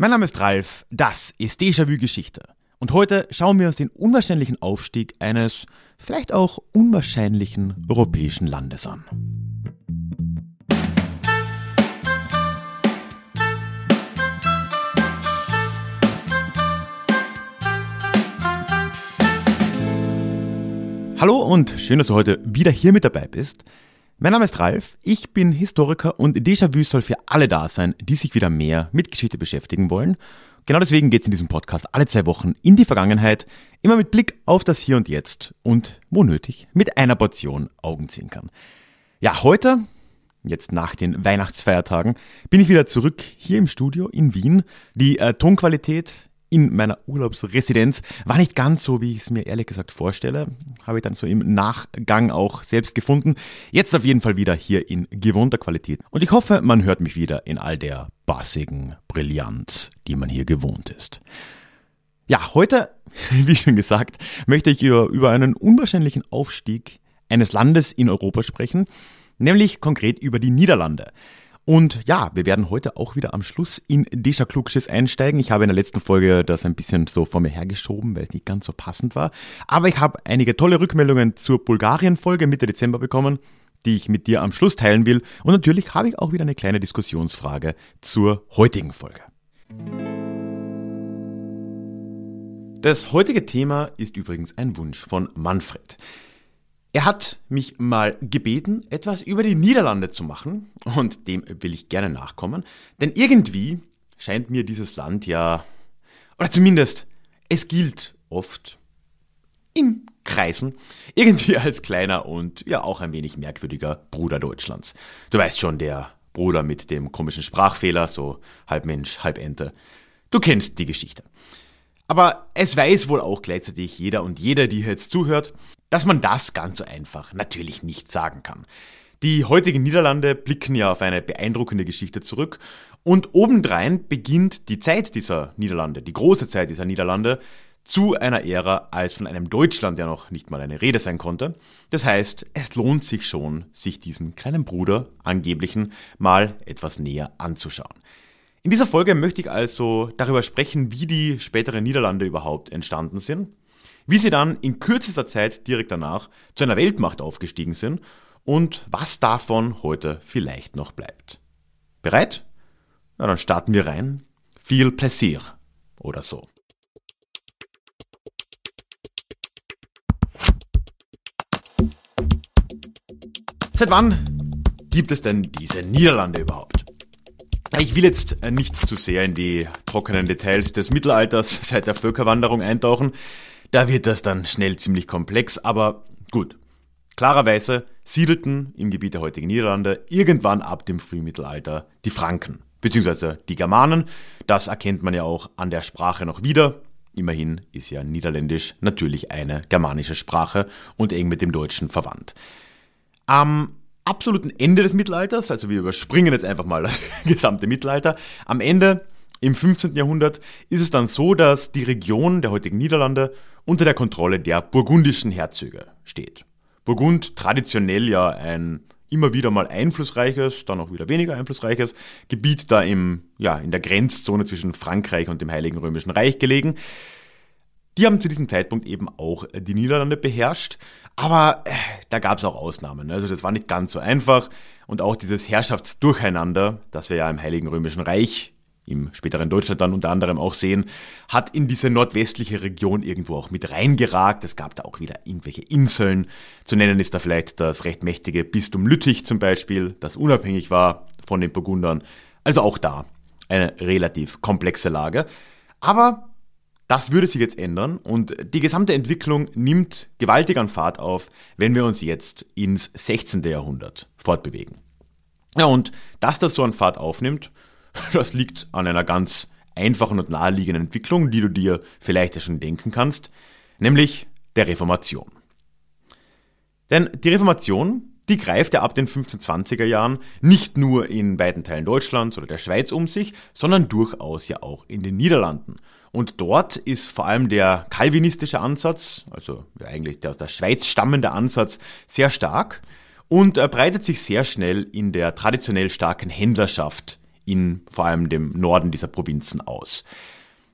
Mein Name ist Ralf, das ist Déjà-vu-Geschichte. Und heute schauen wir uns den unwahrscheinlichen Aufstieg eines vielleicht auch unwahrscheinlichen europäischen Landes an. Hallo und schön, dass du heute wieder hier mit dabei bist. Mein Name ist Ralf, ich bin Historiker und Déjà-vu soll für alle da sein, die sich wieder mehr mit Geschichte beschäftigen wollen. Genau deswegen geht es in diesem Podcast alle 2 Wochen in die Vergangenheit, immer mit Blick auf das Hier und Jetzt und, wo nötig, mit einer Portion Augenzwinkern. Ja, heute, jetzt nach den Weihnachtsfeiertagen, bin ich wieder zurück hier im Studio in Wien. Die Tonqualität in meiner Urlaubsresidenz war nicht ganz so, wie ich es mir ehrlich gesagt vorstelle. Habe ich dann so im Nachgang auch selbst gefunden. Jetzt auf jeden Fall wieder hier in gewohnter Qualität. Und ich hoffe, man hört mich wieder in all der bassigen Brillanz, die man hier gewohnt ist. Ja, heute, wie schon gesagt, möchte ich über einen unwahrscheinlichen Aufstieg eines Landes in Europa sprechen, nämlich konkret über die Niederlande. Und ja, wir werden heute auch wieder am Schluss in Déjà-Klugschiss einsteigen. Ich habe in der letzten Folge das ein bisschen so vor mir hergeschoben, weil es nicht ganz so passend war. Aber ich habe einige tolle Rückmeldungen zur Bulgarien-Folge Mitte Dezember bekommen, die ich mit dir am Schluss teilen will. Und natürlich habe ich auch wieder eine kleine Diskussionsfrage zur heutigen Folge. Das heutige Thema ist übrigens ein Wunsch von Manfred. Er hat mich mal gebeten, etwas über die Niederlande zu machen und dem will ich gerne nachkommen, denn irgendwie scheint mir dieses Land ja, oder zumindest es gilt oft in Kreisen, irgendwie als kleiner und ja auch ein wenig merkwürdiger Bruder Deutschlands. Du weißt schon, der Bruder mit dem komischen Sprachfehler, so halb Mensch, halb Ente. Du kennst die Geschichte. Aber es weiß wohl auch gleichzeitig jeder und jede, die jetzt zuhört, dass man das ganz so einfach natürlich nicht sagen kann. Die heutigen Niederlande blicken ja auf eine beeindruckende Geschichte zurück und obendrein beginnt die Zeit dieser Niederlande, die große Zeit dieser Niederlande, zu einer Ära, als von einem Deutschland ja noch nicht mal eine Rede sein konnte. Das heißt, es lohnt sich schon, sich diesen kleinen Bruder, angeblichen, mal etwas näher anzuschauen. In dieser Folge möchte ich also darüber sprechen, wie die späteren Niederlande überhaupt entstanden sind, wie sie dann in kürzester Zeit direkt danach zu einer Weltmacht aufgestiegen sind und was davon heute vielleicht noch bleibt. Bereit? Na, dann starten wir rein. Viel Plaisir oder so. Seit wann gibt es denn diese Niederlande überhaupt? Ich will jetzt nicht zu sehr in die trockenen Details des Mittelalters seit der Völkerwanderung eintauchen. Da wird das dann schnell ziemlich komplex, aber gut. Klarerweise siedelten im Gebiet der heutigen Niederlande irgendwann ab dem Frühmittelalter die Franken, beziehungsweise die Germanen. Das erkennt man ja auch an der Sprache noch wieder. Immerhin ist ja Niederländisch natürlich eine germanische Sprache und eng mit dem Deutschen verwandt. Am absoluten Ende des Mittelalters, also wir überspringen jetzt einfach mal das gesamte Mittelalter, am Ende im 15. Jahrhundert ist es dann so, dass die Region der heutigen Niederlande unter der Kontrolle der burgundischen Herzöge steht. Burgund, traditionell ja ein immer wieder mal einflussreiches, dann auch wieder weniger einflussreiches Gebiet, da in der Grenzzone zwischen Frankreich und dem Heiligen Römischen Reich gelegen. Die haben zu diesem Zeitpunkt eben auch die Niederlande beherrscht, aber da gab es auch Ausnahmen. Also das war nicht ganz so einfach und auch dieses Herrschaftsdurcheinander, das wir ja im Heiligen Römischen Reich im späteren Deutschland dann unter anderem auch sehen, hat in diese nordwestliche Region irgendwo auch mit reingeragt. Es gab da auch wieder irgendwelche Inseln. Zu nennen ist da vielleicht das recht mächtige Bistum Lüttich zum Beispiel, das unabhängig war von den Burgundern. Also auch da eine relativ komplexe Lage. Aber das würde sich jetzt ändern und die gesamte Entwicklung nimmt gewaltig an Fahrt auf, wenn wir uns jetzt ins 16. Jahrhundert fortbewegen. Ja, und dass das so an Fahrt aufnimmt, das liegt an einer ganz einfachen und naheliegenden Entwicklung, die du dir vielleicht ja schon denken kannst, nämlich der Reformation. Denn die Reformation, die greift ja ab den 1520er Jahren nicht nur in weiten Teilen Deutschlands oder der Schweiz um sich, sondern durchaus ja auch in den Niederlanden. Und dort ist vor allem der calvinistische Ansatz, also eigentlich der Schweiz stammende Ansatz, sehr stark und breitet sich sehr schnell in der traditionell starken Händlerschaft in vor allem dem Norden dieser Provinzen aus.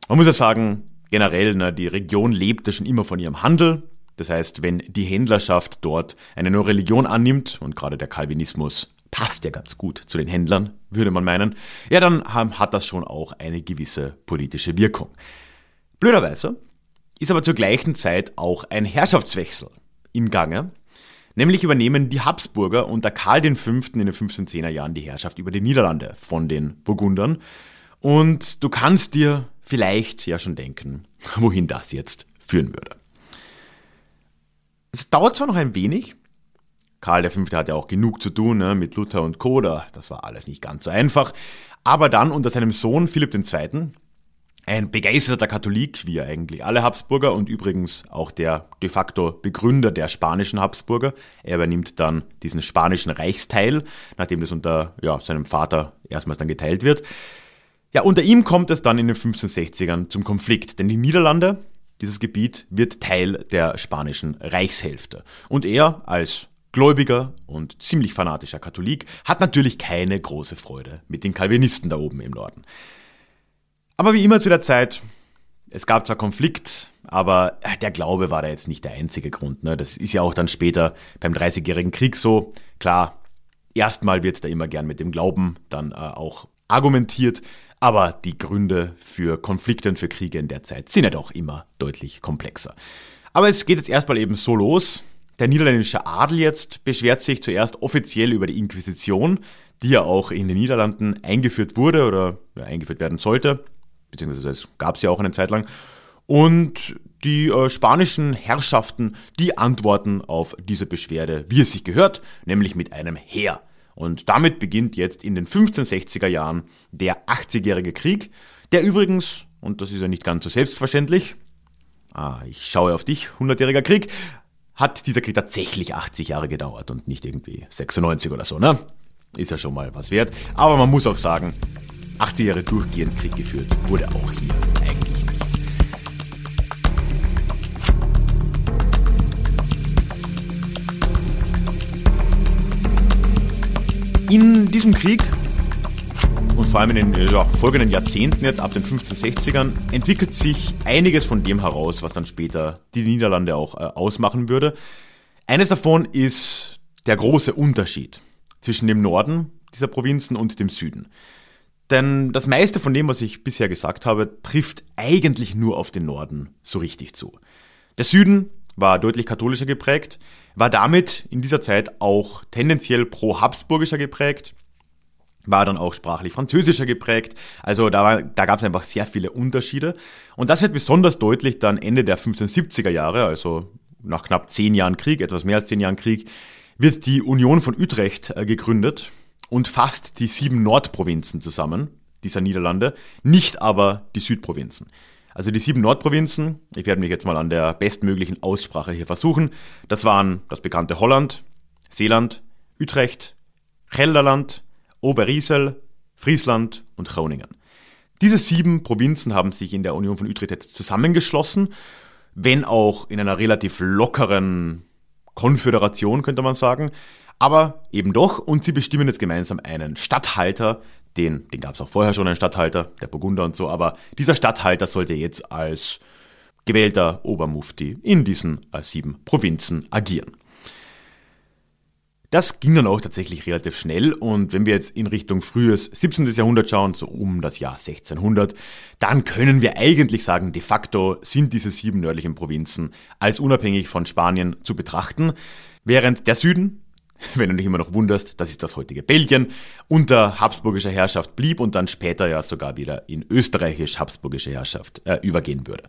Man muss ja sagen, generell, die Region lebte schon immer von ihrem Handel. Das heißt, wenn die Händlerschaft dort eine neue Religion annimmt, und gerade der Calvinismus passt ja ganz gut zu den Händlern, würde man meinen, ja, dann hat das schon auch eine gewisse politische Wirkung. Blöderweise ist aber zur gleichen Zeit auch ein Herrschaftswechsel im Gange. Nämlich übernehmen die Habsburger unter Karl V. in den 1510er Jahren die Herrschaft über die Niederlande von den Burgundern. Und du kannst dir vielleicht ja schon denken, wohin das jetzt führen würde. Es dauert zwar noch ein wenig, Karl V. hat ja auch genug zu tun, mit Luther und Co., das war alles nicht ganz so einfach, aber dann unter seinem Sohn Philipp II., ein begeisterter Katholik, wie er eigentlich alle Habsburger und übrigens auch der de facto Begründer der spanischen Habsburger. Er übernimmt dann diesen spanischen Reichsteil, nachdem das unter seinem Vater erstmals dann geteilt wird. Ja, unter ihm kommt es dann in den 1560ern zum Konflikt, denn die Niederlande, dieses Gebiet, wird Teil der spanischen Reichshälfte. Und er als gläubiger und ziemlich fanatischer Katholik hat natürlich keine große Freude mit den Calvinisten da oben im Norden. Aber wie immer zu der Zeit, es gab zwar Konflikt, aber der Glaube war da jetzt nicht der einzige Grund. Das ist ja auch dann später beim Dreißigjährigen Krieg so. Klar, erstmal wird da immer gern mit dem Glauben dann auch argumentiert, aber die Gründe für Konflikte und für Kriege in der Zeit sind ja doch immer deutlich komplexer. Aber es geht jetzt erstmal eben so los. Der niederländische Adel jetzt beschwert sich zuerst offiziell über die Inquisition, die ja auch in den Niederlanden eingeführt wurde oder eingeführt werden sollte. Beziehungsweise es gab es ja auch eine Zeit lang. Und die spanischen Herrschaften, die antworten auf diese Beschwerde, wie es sich gehört, nämlich mit einem Heer. Und damit beginnt jetzt in den 1560er Jahren der 80-jährige Krieg, der übrigens, und das ist ja nicht ganz so selbstverständlich, ich schaue auf dich, 100-jähriger Krieg, hat dieser Krieg tatsächlich 80 Jahre gedauert und nicht irgendwie 96 oder so, Ist ja schon mal was wert. Aber man muss auch sagen, 80 Jahre durchgehend Krieg geführt wurde auch hier eigentlich nicht. In diesem Krieg und vor allem in den folgenden Jahrzehnten, jetzt ab den 1560ern, entwickelt sich einiges von dem heraus, was dann später die Niederlande auch ausmachen würde. Eines davon ist der große Unterschied zwischen dem Norden dieser Provinzen und dem Süden. Denn das meiste von dem, was ich bisher gesagt habe, trifft eigentlich nur auf den Norden so richtig zu. Der Süden war deutlich katholischer geprägt, war damit in dieser Zeit auch tendenziell pro-habsburgischer geprägt, war dann auch sprachlich französischer geprägt. Also da gab es einfach sehr viele Unterschiede. Und das wird besonders deutlich dann Ende der 1570er Jahre, also nach knapp 10 Jahren Krieg, etwas mehr als 10 Jahren Krieg, wird die Union von Utrecht gegründet und fasst die 7 Nordprovinzen zusammen, dieser Niederlande, nicht aber die Südprovinzen. Also die 7 Nordprovinzen, ich werde mich jetzt mal an der bestmöglichen Aussprache hier versuchen, das waren das bekannte Holland, Zeeland, Utrecht, Gelderland, Overijssel, Friesland und Groningen. Diese 7 Provinzen haben sich in der Union von Utrecht jetzt zusammengeschlossen, wenn auch in einer relativ lockeren Konföderation, könnte man sagen, aber eben doch, und sie bestimmen jetzt gemeinsam einen Statthalter, den gab es auch vorher schon, einen Statthalter, der Burgunder und so, aber dieser Statthalter sollte jetzt als gewählter Obermufti in diesen 7 Provinzen agieren. Das ging dann auch tatsächlich relativ schnell, und wenn wir jetzt in Richtung frühes 17. Jahrhundert schauen, so um das Jahr 1600, dann können wir eigentlich sagen, de facto sind diese 7 nördlichen Provinzen als unabhängig von Spanien zu betrachten, während der Süden, wenn du dich immer noch wunderst, das ist das heutige Belgien, unter habsburgischer Herrschaft blieb und dann später ja sogar wieder in österreichisch-habsburgische Herrschaft übergehen würde.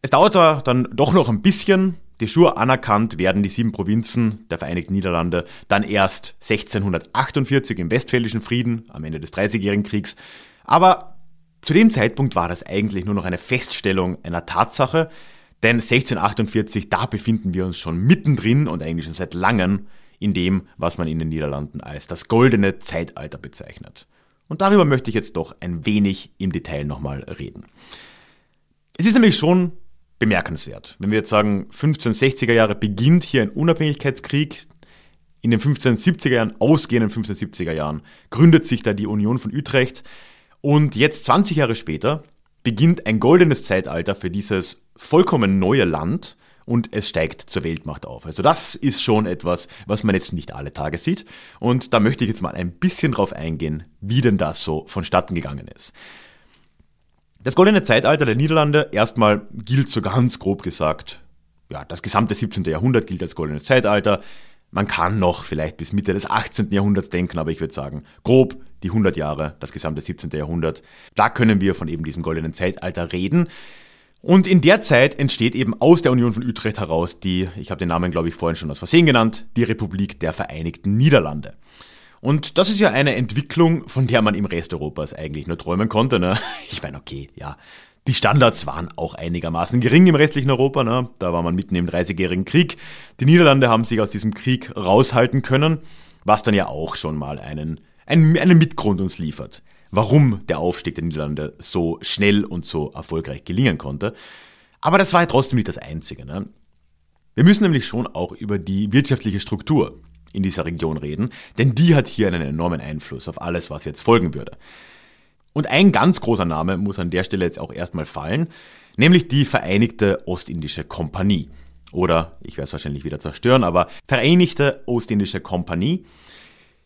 Es dauerte dann doch noch ein bisschen. De jure anerkannt werden die 7 Provinzen der Vereinigten Niederlande dann erst 1648 im Westfälischen Frieden, am Ende des Dreißigjährigen Kriegs. Aber zu dem Zeitpunkt war das eigentlich nur noch eine Feststellung einer Tatsache, denn 1648, da befinden wir uns schon mittendrin und eigentlich schon seit langem in dem, was man in den Niederlanden als das goldene Zeitalter bezeichnet. Und darüber möchte ich jetzt doch ein wenig im Detail nochmal reden. Es ist nämlich schon bemerkenswert, wenn wir jetzt sagen, 1560er Jahre beginnt hier ein Unabhängigkeitskrieg, in den 1570er Jahren, ausgehenden 1570er Jahren, gründet sich da die Union von Utrecht. Und jetzt, 20 Jahre später, beginnt ein goldenes Zeitalter für dieses vollkommen neue Land und es steigt zur Weltmacht auf. Also das ist schon etwas, was man jetzt nicht alle Tage sieht. Und da möchte ich jetzt mal ein bisschen drauf eingehen, wie denn das so vonstatten gegangen ist. Das goldene Zeitalter der Niederlande erstmal gilt so ganz grob gesagt, ja, das gesamte 17. Jahrhundert gilt als goldenes Zeitalter. Man kann noch vielleicht bis Mitte des 18. Jahrhunderts denken, aber ich würde sagen, grob die 100 Jahre, das gesamte 17. Jahrhundert. Da können wir von eben diesem goldenen Zeitalter reden. Und in der Zeit entsteht eben aus der Union von Utrecht heraus die, ich habe den Namen, glaube ich, vorhin schon aus Versehen genannt, die Republik der Vereinigten Niederlande. Und das ist ja eine Entwicklung, von der man im Rest Europas eigentlich nur träumen konnte. Ne? Ich meine, okay, ja, die Standards waren auch einigermaßen gering im restlichen Europa. Ne? Da war man mitten im Dreißigjährigen Krieg. Die Niederlande haben sich aus diesem Krieg raushalten können, was dann ja auch schon mal einen Mitgrund uns liefert, warum der Aufstieg der Niederlande so schnell und so erfolgreich gelingen konnte. Aber das war ja trotzdem nicht das Einzige. Ne? Wir müssen nämlich schon auch über die wirtschaftliche Struktur in dieser Region reden, denn die hat hier einen enormen Einfluss auf alles, was jetzt folgen würde. Und ein ganz großer Name muss an der Stelle jetzt auch erstmal fallen, nämlich die Vereinigte Ostindische Kompanie. Oder, ich werde es wahrscheinlich wieder zerstören, aber Vereinigte Ostindische Kompanie,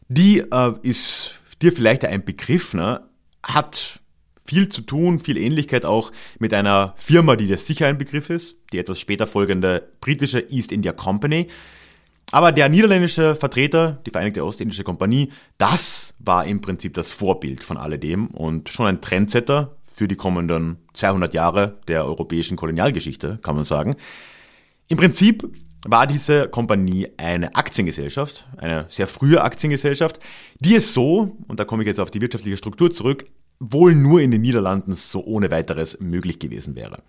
die ist dir vielleicht ein Begriff, ne? Hat viel zu tun, viel Ähnlichkeit auch mit einer Firma, die dir sicher ein Begriff ist, die etwas später folgende britische East India Company. Aber der niederländische Vertreter, die Vereinigte Ostindische Kompanie, das war im Prinzip das Vorbild von alledem und schon ein Trendsetter für die kommenden 200 Jahre der europäischen Kolonialgeschichte, kann man sagen. Im Prinzip war diese Kompanie eine Aktiengesellschaft, eine sehr frühe Aktiengesellschaft, die es so, und da komme ich jetzt auf die wirtschaftliche Struktur zurück, wohl nur in den Niederlanden so ohne weiteres möglich gewesen wäre.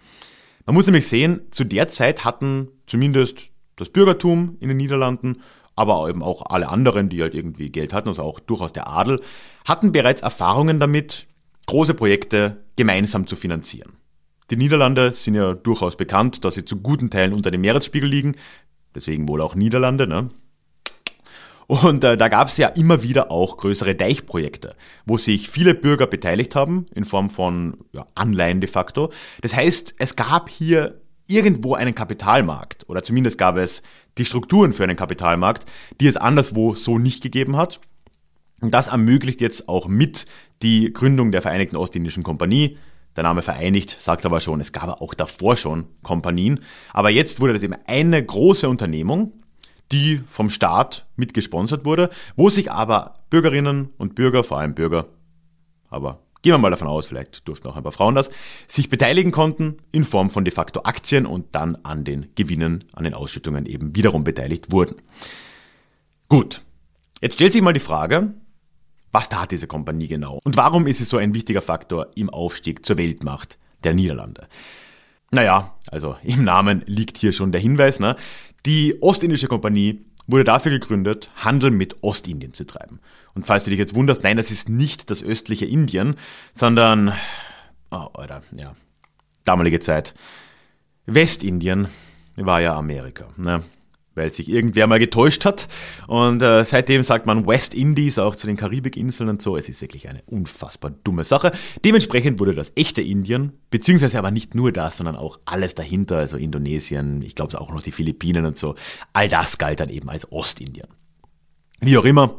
Man muss nämlich sehen, zu der Zeit hatten zumindest das Bürgertum in den Niederlanden, aber eben auch alle anderen, die halt irgendwie Geld hatten, also auch durchaus der Adel, hatten bereits Erfahrungen damit, große Projekte gemeinsam zu finanzieren. Die Niederlande sind ja durchaus bekannt, dass sie zu guten Teilen unter dem Meeresspiegel liegen, deswegen wohl auch Niederlande, ne? Und da gab es ja immer wieder auch größere Deichprojekte, wo sich viele Bürger beteiligt haben, in Form von Anleihen de facto. Das heißt, es gab hier irgendwo einen Kapitalmarkt, oder zumindest gab es die Strukturen für einen Kapitalmarkt, die es anderswo so nicht gegeben hat. Und das ermöglicht jetzt auch mit die Gründung der Vereinigten Ostindischen Kompanie. Der Name Vereinigt sagt aber schon, es gab auch davor schon Kompanien. Aber jetzt wurde das eben eine große Unternehmung, die vom Staat mitgesponsert wurde, wo sich aber Bürgerinnen und Bürger, vor allem Bürger, aber gehen wir mal davon aus, vielleicht durften auch ein paar Frauen das, sich beteiligen konnten in Form von de facto Aktien und dann an den Gewinnen, an den Ausschüttungen eben wiederum beteiligt wurden. Gut, jetzt stellt sich mal die Frage, was tat diese Kompanie genau? Und warum ist sie so ein wichtiger Faktor im Aufstieg zur Weltmacht der Niederlande? Naja, also im Namen liegt hier schon der Hinweis, ne? Die Ostindische Kompanie wurde dafür gegründet, Handel mit Ostindien zu treiben. Und falls du dich jetzt wunderst, nein, das ist nicht das östliche Indien, sondern, damalige Zeit, Westindien war ja Amerika, ne? Weil sich irgendwer mal getäuscht hat. Und seitdem sagt man West Indies auch zu den Karibikinseln und so. Es ist wirklich eine unfassbar dumme Sache. Dementsprechend wurde das echte Indien, beziehungsweise aber nicht nur das, sondern auch alles dahinter, also Indonesien, ich glaube auch noch die Philippinen und so. All das galt dann eben als Ostindien. Wie auch immer,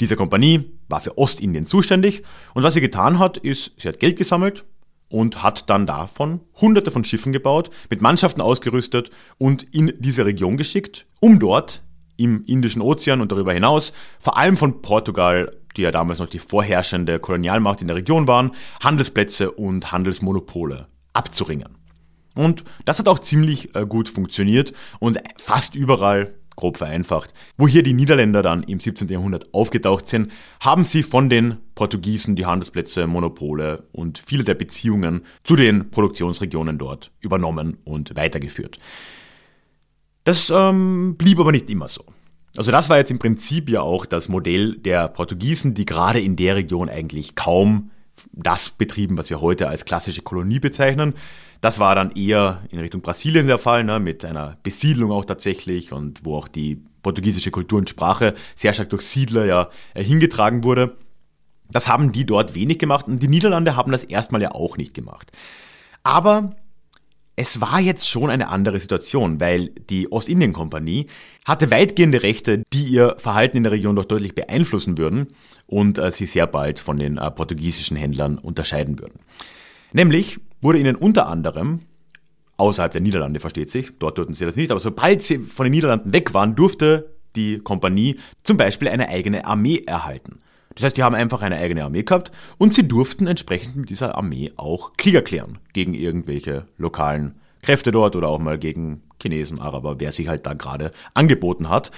diese Kompanie war für Ostindien zuständig. Und was sie getan hat, ist, sie hat Geld gesammelt und hat dann davon hunderte von Schiffen gebaut, mit Mannschaften ausgerüstet und in diese Region geschickt, um dort im Indischen Ozean und darüber hinaus, vor allem von Portugal, die ja damals noch die vorherrschende Kolonialmacht in der Region waren, Handelsplätze und Handelsmonopole abzuringen. Und das hat auch ziemlich gut funktioniert und fast überall, grob vereinfacht, wo hier die Niederländer dann im 17. Jahrhundert aufgetaucht sind, haben sie von den Portugiesen die Handelsplätze, Monopole und viele der Beziehungen zu den Produktionsregionen dort übernommen und weitergeführt. Das blieb aber nicht immer so. Also das war jetzt im Prinzip ja auch das Modell der Portugiesen, die gerade in der Region eigentlich kaum das betrieben, was wir heute als klassische Kolonie bezeichnen. Das war dann eher in Richtung Brasilien der Fall, ne, mit einer Besiedlung auch tatsächlich und wo auch die portugiesische Kultur und Sprache sehr stark durch Siedler ja hingetragen wurde. Das haben die dort wenig gemacht und die Niederlande haben das erstmal ja auch nicht gemacht. Aber es war jetzt schon eine andere Situation, weil die Ostindien-Kompanie hatte weitgehende Rechte, die ihr Verhalten in der Region doch deutlich beeinflussen würden und sie sehr bald von den portugiesischen Händlern unterscheiden würden. Nämlich wurde ihnen unter anderem, außerhalb der Niederlande versteht sich, dort durften sie das nicht, aber sobald sie von den Niederlanden weg waren, durfte die Kompanie zum Beispiel eine eigene Armee erhalten. Das heißt, die haben einfach eine eigene Armee gehabt und sie durften entsprechend mit dieser Armee auch Krieg erklären gegen irgendwelche lokalen Kräfte dort oder auch mal gegen Chinesen, Araber, wer sich halt da gerade angeboten hat.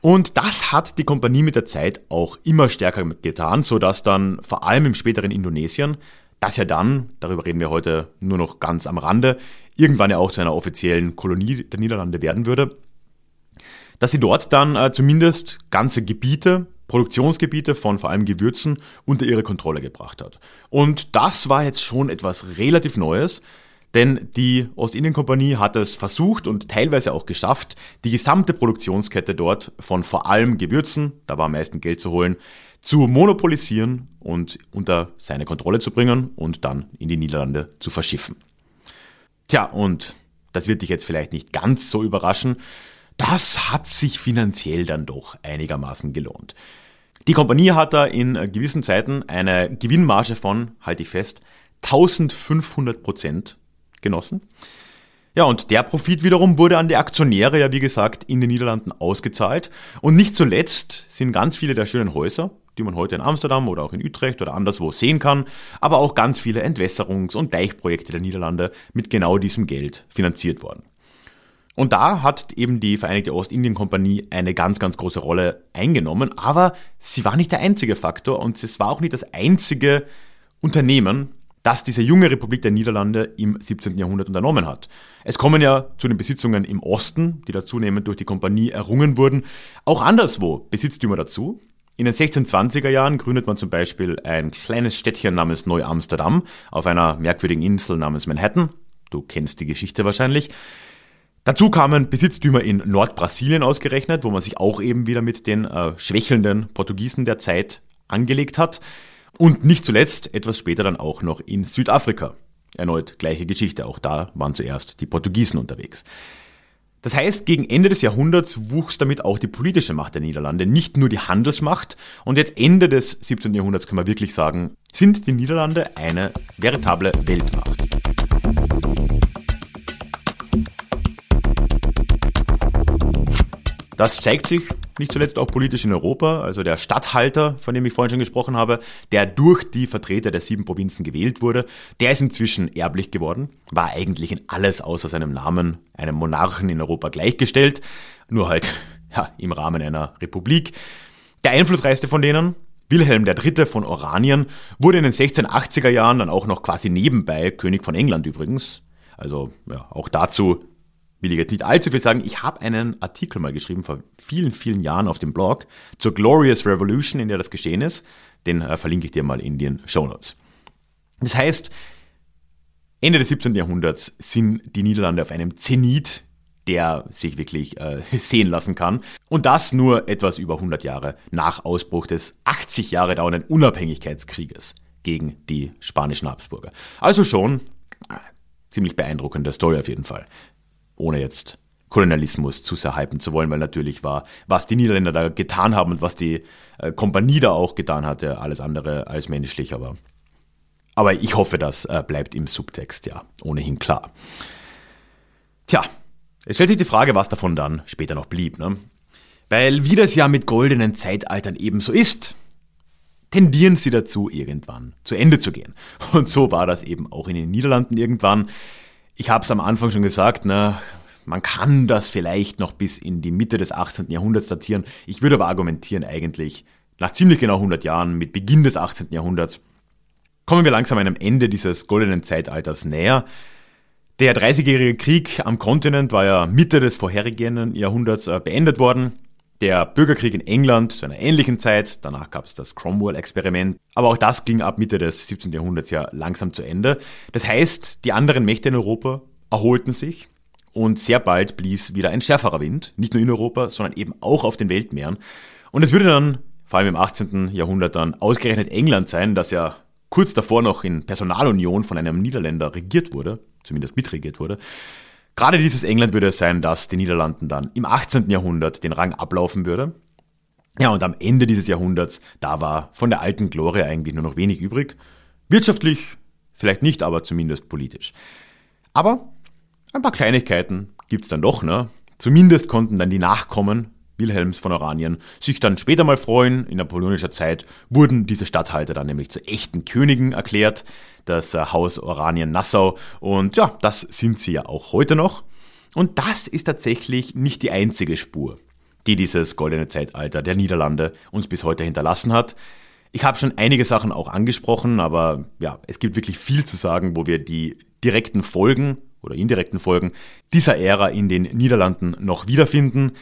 Und das hat die Kompanie mit der Zeit auch immer stärker getan, sodass dann vor allem im späteren Indonesien, das ja dann, darüber reden wir heute nur noch ganz am Rande, irgendwann ja auch zu einer offiziellen Kolonie der Niederlande werden würde, dass sie dort dann zumindest ganze Gebiete, Produktionsgebiete von vor allem Gewürzen unter ihre Kontrolle gebracht hat. Und das war jetzt schon etwas relativ Neues, denn die Ostindien-Kompanie hat es versucht und teilweise auch geschafft, die gesamte Produktionskette dort von vor allem Gewürzen, da war am meisten Geld zu holen, zu monopolisieren und unter seine Kontrolle zu bringen und dann in die Niederlande zu verschiffen. Tja, und das wird dich jetzt vielleicht nicht ganz so überraschen, das hat sich finanziell dann doch einigermaßen gelohnt. Die Kompanie hat da in gewissen Zeiten eine Gewinnmarge von, halte ich fest, 1500% genossen. Ja, und der Profit wiederum wurde an die Aktionäre ja, wie gesagt, in den Niederlanden ausgezahlt. Und nicht zuletzt sind ganz viele der schönen Häuser, die man heute in Amsterdam oder auch in Utrecht oder anderswo sehen kann, aber auch ganz viele Entwässerungs- und Deichprojekte der Niederlande mit genau diesem Geld finanziert worden. Und da hat eben die Vereinigte Ostindien-Kompanie eine ganz, ganz große Rolle eingenommen, aber sie war nicht der einzige Faktor und es war auch nicht das einzige Unternehmen, das diese junge Republik der Niederlande im 17. Jahrhundert unternommen hat. Es kommen ja zu den Besitzungen im Osten, die da zunehmend durch die Kompanie errungen wurden, auch anderswo Besitztümer dazu. In den 1620er Jahren gründet man zum Beispiel ein kleines Städtchen namens Neu-Amsterdam auf einer merkwürdigen Insel namens Manhattan. Du kennst die Geschichte wahrscheinlich. Dazu kamen Besitztümer in Nordbrasilien ausgerechnet, wo man sich auch eben wieder mit den schwächelnden Portugiesen der Zeit angelegt hat. Und nicht zuletzt etwas später dann auch noch in Südafrika. Erneut gleiche Geschichte, auch da waren zuerst die Portugiesen unterwegs. Das heißt, gegen Ende des Jahrhunderts wuchs damit auch die politische Macht der Niederlande, nicht nur die Handelsmacht. Und jetzt Ende des 17. Jahrhunderts können wir wirklich sagen, sind die Niederlande eine veritable Weltmacht. Das zeigt sich nicht zuletzt auch politisch in Europa, also der Statthalter, von dem ich vorhin schon gesprochen habe, der durch die Vertreter der 7 Provinzen gewählt wurde, der ist inzwischen erblich geworden, war eigentlich in alles außer seinem Namen einem Monarchen in Europa gleichgestellt, nur halt im Rahmen einer Republik. Der einflussreichste von denen, Wilhelm III. Von Oranien, wurde in den 1680er Jahren dann auch noch quasi nebenbei König von England übrigens, also ja, auch dazu will ich jetzt nicht allzu viel sagen. Ich habe einen Artikel mal geschrieben vor vielen, vielen Jahren auf dem Blog zur Glorious Revolution, in der das geschehen ist. Den verlinke ich dir mal in den Shownotes. Das heißt, Ende des 17. Jahrhunderts sind die Niederlande auf einem Zenit, der sich wirklich sehen lassen kann. Und das nur etwas über 100 Jahre nach Ausbruch des 80 Jahre dauernden Unabhängigkeitskrieges gegen die spanischen Habsburger. Also schon ziemlich beeindruckende Story auf jeden Fall. Ohne jetzt Kolonialismus zu sehr hypen zu wollen, weil natürlich war, was die Niederländer da getan haben und was die Kompanie da auch getan hatte, alles andere als menschlich. Aber ich hoffe, das bleibt im Subtext ja ohnehin klar. Tja, es stellt sich die Frage, was davon dann später noch blieb. Ne? Weil wie das ja mit goldenen Zeitaltern ebenso ist, tendieren sie dazu, irgendwann zu Ende zu gehen. Und so war das eben auch in den Niederlanden irgendwann. Ich habe es am Anfang schon gesagt, ne, man kann das vielleicht noch bis in die Mitte des 18. Jahrhunderts datieren. Ich würde aber argumentieren, eigentlich nach ziemlich genau 100 Jahren, mit Beginn des 18. Jahrhunderts, kommen wir langsam einem Ende dieses goldenen Zeitalters näher. Der 30-jährige Krieg am Kontinent war ja Mitte des vorhergehenden Jahrhunderts beendet worden. Der Bürgerkrieg in England zu einer ähnlichen Zeit, danach gab es das Cromwell-Experiment, aber auch das ging ab Mitte des 17. Jahrhunderts ja langsam zu Ende. Das heißt, die anderen Mächte in Europa erholten sich und sehr bald blies wieder ein schärferer Wind, nicht nur in Europa, sondern eben auch auf den Weltmeeren. Und es würde dann, vor allem im 18. Jahrhundert, dann ausgerechnet England sein, das ja kurz davor noch in Personalunion von einem Niederländer regiert wurde, zumindest mitregiert wurde. Gerade dieses England würde es sein, das den Niederlanden dann im 18. Jahrhundert den Rang ablaufen würde. Ja, und am Ende dieses Jahrhunderts, da war von der alten Glorie eigentlich nur noch wenig übrig. Wirtschaftlich vielleicht nicht, aber zumindest politisch. Aber ein paar Kleinigkeiten gibt's dann doch, ne? Zumindest konnten dann die Nachkommen Wilhelms von Oranien sich dann später mal freuen. In napoleonischer Zeit wurden diese Statthalter dann nämlich zu echten Königen erklärt, das Haus Oranien-Nassau. Und ja, das sind sie ja auch heute noch. Und das ist tatsächlich nicht die einzige Spur, die dieses goldene Zeitalter der Niederlande uns bis heute hinterlassen hat. Ich habe schon einige Sachen auch angesprochen, aber ja, es gibt wirklich viel zu sagen, wo wir die direkten Folgen oder indirekten Folgen dieser Ära in den Niederlanden noch wiederfinden.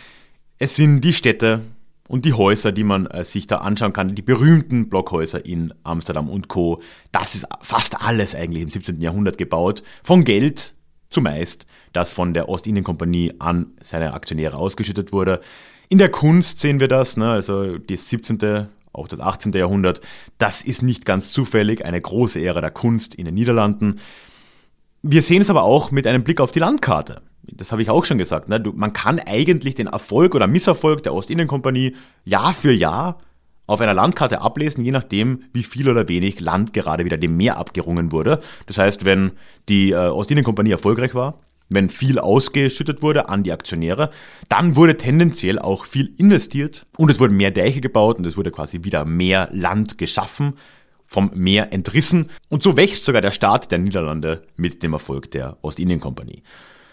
Es sind die Städte und die Häuser, die man sich da anschauen kann, die berühmten Blockhäuser in Amsterdam und Co. Das ist fast alles eigentlich im 17. Jahrhundert gebaut, von Geld zumeist, das von der Ostindien-Kompanie an seine Aktionäre ausgeschüttet wurde. In der Kunst sehen wir das, ne? Also das 17., auch das 18. Jahrhundert, das ist nicht ganz zufällig eine große Ära der Kunst in den Niederlanden. Wir sehen es aber auch mit einem Blick auf die Landkarte. Das habe ich auch schon gesagt, ne? Man kann eigentlich den Erfolg oder Misserfolg der Ostindien-Kompanie Jahr für Jahr auf einer Landkarte ablesen, je nachdem, wie viel oder wenig Land gerade wieder dem Meer abgerungen wurde. Das heißt, wenn die Ostindien-Kompanie erfolgreich war, wenn viel ausgeschüttet wurde an die Aktionäre, dann wurde tendenziell auch viel investiert und es wurden mehr Deiche gebaut und es wurde quasi wieder mehr Land geschaffen, vom Meer entrissen. Und so wächst sogar der Staat der Niederlande mit dem Erfolg der Ostindien-Kompanie.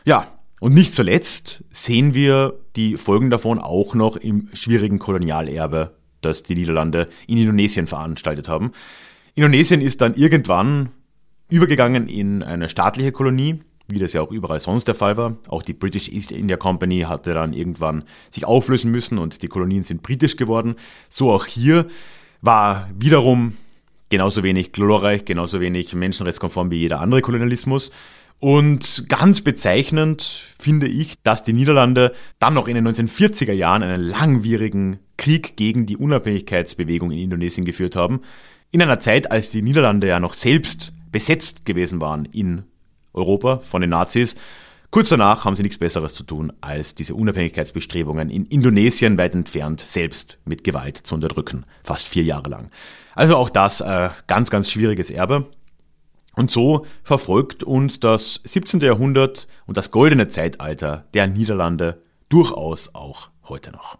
Ja, und nicht zuletzt sehen wir die Folgen davon auch noch im schwierigen Kolonialerbe, das die Niederlande in Indonesien veranstaltet haben. Indonesien ist dann irgendwann übergegangen in eine staatliche Kolonie, wie das ja auch überall sonst der Fall war. Auch die British East India Company hatte dann irgendwann sich auflösen müssen und die Kolonien sind britisch geworden. So auch hier war wiederum genauso wenig glorreich, genauso wenig menschenrechtskonform wie jeder andere Kolonialismus. Und ganz bezeichnend finde ich, dass die Niederlande dann noch in den 1940er Jahren einen langwierigen Krieg gegen die Unabhängigkeitsbewegung in Indonesien geführt haben. In einer Zeit, als die Niederlande ja noch selbst besetzt gewesen waren in Europa von den Nazis. Kurz danach haben sie nichts Besseres zu tun, als diese Unabhängigkeitsbestrebungen in Indonesien weit entfernt selbst mit Gewalt zu unterdrücken. Fast 4 Jahre lang. Also auch das ganz, ganz schwieriges Erbe. Und so verfolgt uns das 17. Jahrhundert und das goldene Zeitalter der Niederlande durchaus auch heute noch.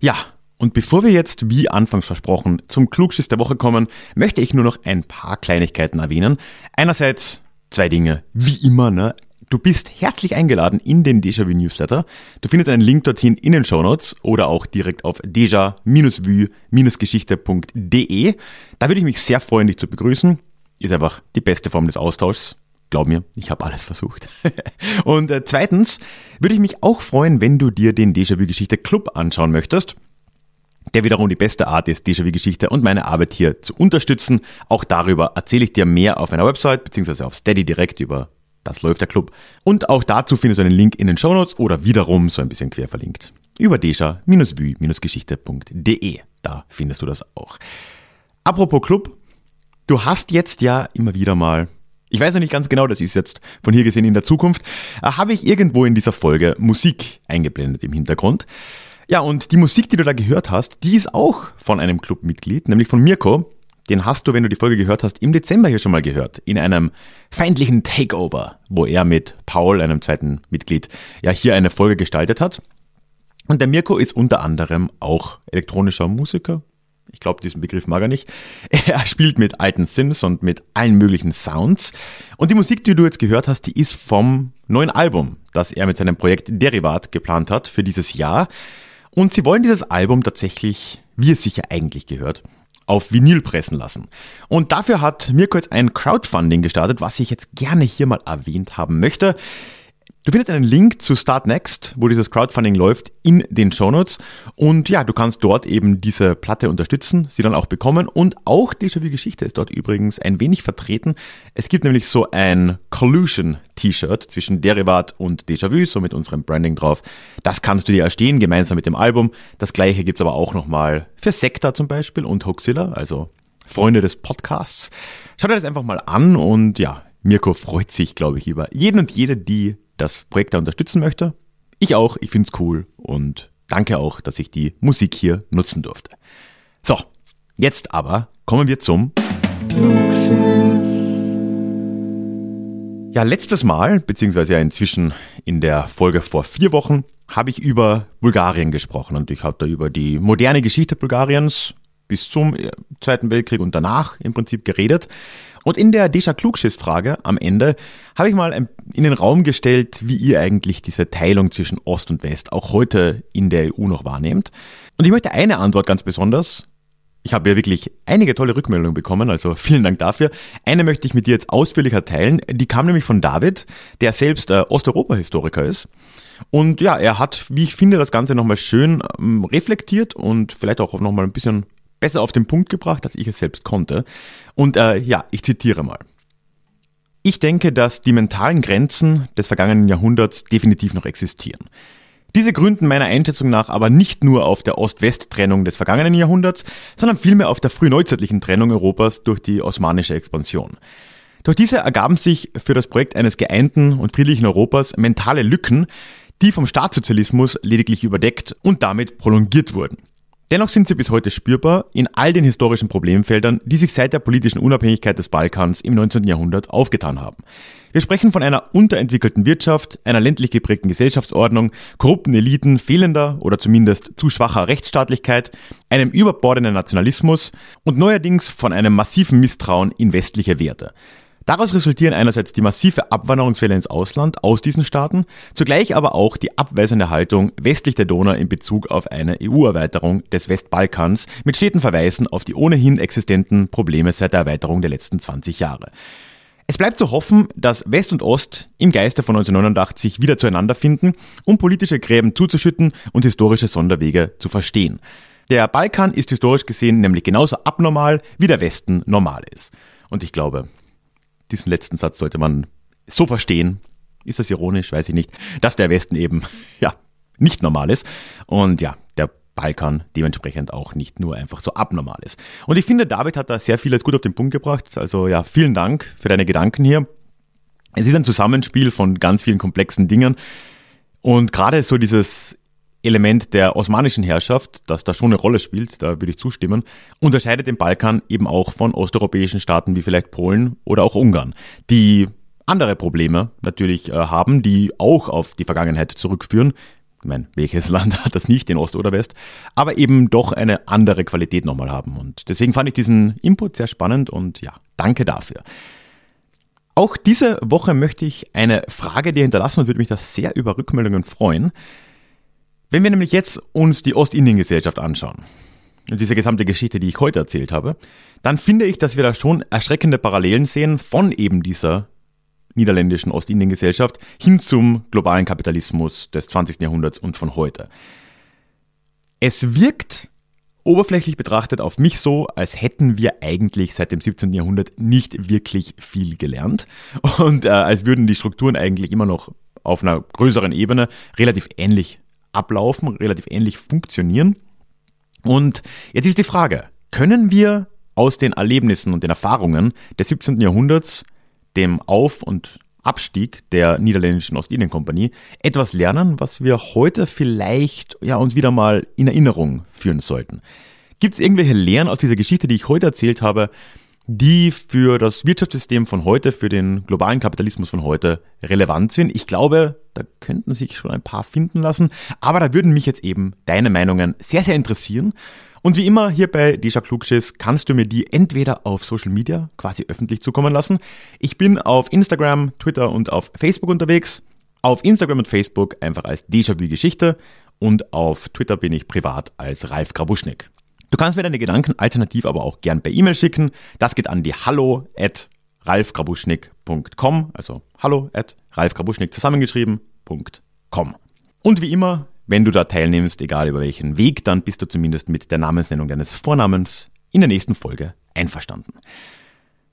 Ja, und bevor wir jetzt, wie anfangs versprochen, zum Klugschiss der Woche kommen, möchte ich nur noch ein paar Kleinigkeiten erwähnen. Einerseits 2 Dinge, wie immer, ne? Du bist herzlich eingeladen in den Déjà-vu-Newsletter. Du findest einen Link dorthin in den Shownotes oder auch direkt auf déjà-vu-geschichte.de. Da würde ich mich sehr freuen, dich zu begrüßen. Ist einfach die beste Form des Austauschs. Glaub mir, ich habe alles versucht. Und zweitens würde ich mich auch freuen, wenn du dir den Déjà-vu-Geschichte-Club anschauen möchtest, der wiederum die beste Art ist, Déjà-vu-Geschichte und meine Arbeit hier zu unterstützen. Auch darüber erzähle ich dir mehr auf meiner Website bzw. auf Steady direkt über Das läuft der Club. Und auch dazu findest du einen Link in den Shownotes oder wiederum so ein bisschen quer verlinkt über déjà-vu-geschichte.de. Da findest du das auch. Apropos Club, du hast jetzt ja immer wieder mal, ich weiß noch nicht ganz genau, das ist jetzt von hier gesehen in der Zukunft, habe ich irgendwo in dieser Folge Musik eingeblendet im Hintergrund. Ja, und die Musik, die du da gehört hast, die ist auch von einem Clubmitglied, nämlich von Mirko. Den hast du, wenn du die Folge gehört hast, im Dezember hier schon mal gehört, in einem feindlichen Takeover, wo er mit Paul, einem zweiten Mitglied, ja hier eine Folge gestaltet hat. Und der Mirko ist unter anderem auch elektronischer Musiker. Ich glaube, diesen Begriff mag er nicht. Er spielt mit alten Synths und mit allen möglichen Sounds. Und die Musik, die du jetzt gehört hast, die ist vom neuen Album, das er mit seinem Projekt Derivat geplant hat für dieses Jahr. Und sie wollen dieses Album tatsächlich, wie es sich ja eigentlich gehört, auf Vinyl pressen lassen. Und dafür hat Mirko jetzt ein Crowdfunding gestartet, was ich jetzt gerne hier mal erwähnt haben möchte. Du findest einen Link zu Startnext, wo dieses Crowdfunding läuft, in den Shownotes. Und ja, du kannst dort eben diese Platte unterstützen, sie dann auch bekommen. Und auch Déjà-vu-Geschichte ist dort übrigens ein wenig vertreten. Es gibt nämlich so ein Collusion-T-Shirt zwischen Derivat und Déjà-vu, so mit unserem Branding drauf. Das kannst du dir erstehen, gemeinsam mit dem Album. Das gleiche gibt's aber auch nochmal für Sektor zum Beispiel und Hoaxilla, also Freunde des Podcasts. Schau dir das einfach mal an und ja, Mirko freut sich, glaube ich, über jeden und jede, die das Projekt da unterstützen möchte. Ich auch, ich find's cool und danke auch, dass ich die Musik hier nutzen durfte. So, jetzt aber kommen wir zum... Ja, letztes Mal, beziehungsweise ja inzwischen in der Folge vor 4 Wochen, habe ich über Bulgarien gesprochen und ich habe da über die moderne Geschichte Bulgariens bis zum Zweiten Weltkrieg und danach im Prinzip geredet. Und in der Déjà-Klugschiss-Frage am Ende habe ich mal in den Raum gestellt, wie ihr eigentlich diese Teilung zwischen Ost und West auch heute in der EU noch wahrnehmt. Und ich möchte eine Antwort ganz besonders. Ich habe ja wirklich einige tolle Rückmeldungen bekommen, also vielen Dank dafür. Eine möchte ich mit dir jetzt ausführlicher teilen. Die kam nämlich von David, der selbst Osteuropa-Historiker ist. Und ja, er hat, wie ich finde, das Ganze nochmal schön reflektiert und vielleicht auch nochmal ein bisschen besser auf den Punkt gebracht, als ich es selbst konnte. Und ja, ich zitiere mal. Ich denke, dass die mentalen Grenzen des vergangenen Jahrhunderts definitiv noch existieren. Diese gründen meiner Einschätzung nach aber nicht nur auf der Ost-West-Trennung des vergangenen Jahrhunderts, sondern vielmehr auf der frühneuzeitlichen Trennung Europas durch die osmanische Expansion. Durch diese ergaben sich für das Projekt eines geeinten und friedlichen Europas mentale Lücken, die vom Staatssozialismus lediglich überdeckt und damit prolongiert wurden. Dennoch sind sie bis heute spürbar in all den historischen Problemfeldern, die sich seit der politischen Unabhängigkeit des Balkans im 19. Jahrhundert aufgetan haben. Wir sprechen von einer unterentwickelten Wirtschaft, einer ländlich geprägten Gesellschaftsordnung, korrupten Eliten, fehlender oder zumindest zu schwacher Rechtsstaatlichkeit, einem überbordenden Nationalismus und neuerdings von einem massiven Misstrauen in westliche Werte. Daraus resultieren einerseits die massive Abwanderungswelle ins Ausland aus diesen Staaten, zugleich aber auch die abweisende Haltung westlich der Donau in Bezug auf eine EU-Erweiterung des Westbalkans mit steten Verweisen auf die ohnehin existenten Probleme seit der Erweiterung der letzten 20 Jahre. Es bleibt zu hoffen, dass West und Ost im Geiste von 1989 wieder zueinander finden, um politische Gräben zuzuschütten und historische Sonderwege zu verstehen. Der Balkan ist historisch gesehen nämlich genauso abnormal, wie der Westen normal ist. Und ich glaube... diesen letzten Satz sollte man so verstehen, ist das ironisch, weiß ich nicht, dass der Westen eben ja nicht normal ist und ja, der Balkan dementsprechend auch nicht nur einfach so abnormal ist. Und ich finde, David hat da sehr vieles gut auf den Punkt gebracht, also ja, vielen Dank für deine Gedanken hier. Es ist ein Zusammenspiel von ganz vielen komplexen Dingen und gerade so dieses Element der osmanischen Herrschaft, das da schon eine Rolle spielt, da würde ich zustimmen, unterscheidet den Balkan eben auch von osteuropäischen Staaten wie vielleicht Polen oder auch Ungarn, die andere Probleme natürlich haben, die auch auf die Vergangenheit zurückführen. Ich meine, welches Land hat das nicht, in Ost oder West, aber eben doch eine andere Qualität nochmal haben. Und deswegen fand ich diesen Input sehr spannend und ja, danke dafür. Auch diese Woche möchte ich eine Frage dir hinterlassen und würde mich da sehr über Rückmeldungen freuen. Wenn wir nämlich jetzt uns die Ostindien-Gesellschaft anschauen und diese gesamte Geschichte, die ich heute erzählt habe, dann finde ich, dass wir da schon erschreckende Parallelen sehen von eben dieser niederländischen Ostindien-Gesellschaft hin zum globalen Kapitalismus des 20. Jahrhunderts und von heute. Es wirkt oberflächlich betrachtet auf mich so, als hätten wir eigentlich seit dem 17. Jahrhundert nicht wirklich viel gelernt und als würden die Strukturen eigentlich immer noch auf einer größeren Ebene relativ ähnlich ablaufen, relativ ähnlich funktionieren. Und jetzt ist die Frage, können wir aus den Erlebnissen und den Erfahrungen des 17. Jahrhunderts, dem Auf- und Abstieg der niederländischen Ostindien-Kompanie, etwas lernen, was wir heute vielleicht ja, uns wieder mal in Erinnerung führen sollten? Gibt es irgendwelche Lehren aus dieser Geschichte, die ich heute erzählt habe, die für das Wirtschaftssystem von heute, für den globalen Kapitalismus von heute relevant sind? Ich glaube, da könnten sich schon ein paar finden lassen, aber da würden mich jetzt eben deine Meinungen sehr, sehr interessieren. Und wie immer hier bei Déjà Klugschiss kannst du mir die entweder auf Social Media quasi öffentlich zukommen lassen. Ich bin auf Instagram, Twitter und auf Facebook unterwegs. Auf Instagram und Facebook einfach als Déjà-vu-Geschichte und auf Twitter bin ich privat als Ralf Grabuschnik. Du kannst mir deine Gedanken alternativ aber auch gern per E-Mail schicken. Das geht an die hallo@ralfgrabuschnik.com, also hallo@ralfgrabuschnik zusammengeschrieben www.david.com. Und wie immer, wenn du da teilnimmst, egal über welchen Weg, dann bist du zumindest mit der Namensnennung deines Vornamens in der nächsten Folge einverstanden.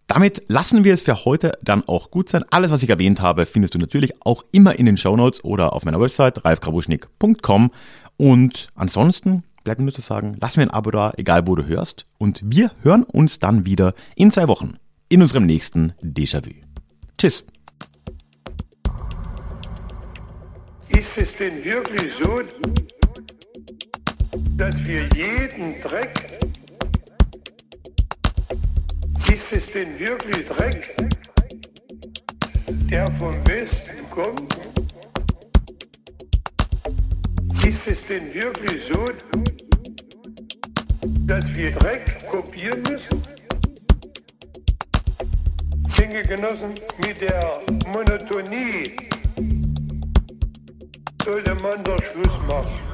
Damit lassen wir es für heute dann auch gut sein. Alles, was ich erwähnt habe, findest du natürlich auch immer in den Shownotes oder auf meiner Website ralfgrabuschnik.com. Und ansonsten bleibt mir nur zu sagen, lass mir ein Abo da, egal wo du hörst. Und wir hören uns dann wieder in 2 Wochen in unserem nächsten Déjà-vu. Tschüss. Ist es denn wirklich so, dass wir jeden Dreck... Ist es denn wirklich Dreck, der vom Westen kommt? Ist es denn wirklich so, dass wir Dreck kopieren müssen? Dinge genossen, mit der Monotonie sollte man doch Schluss machen.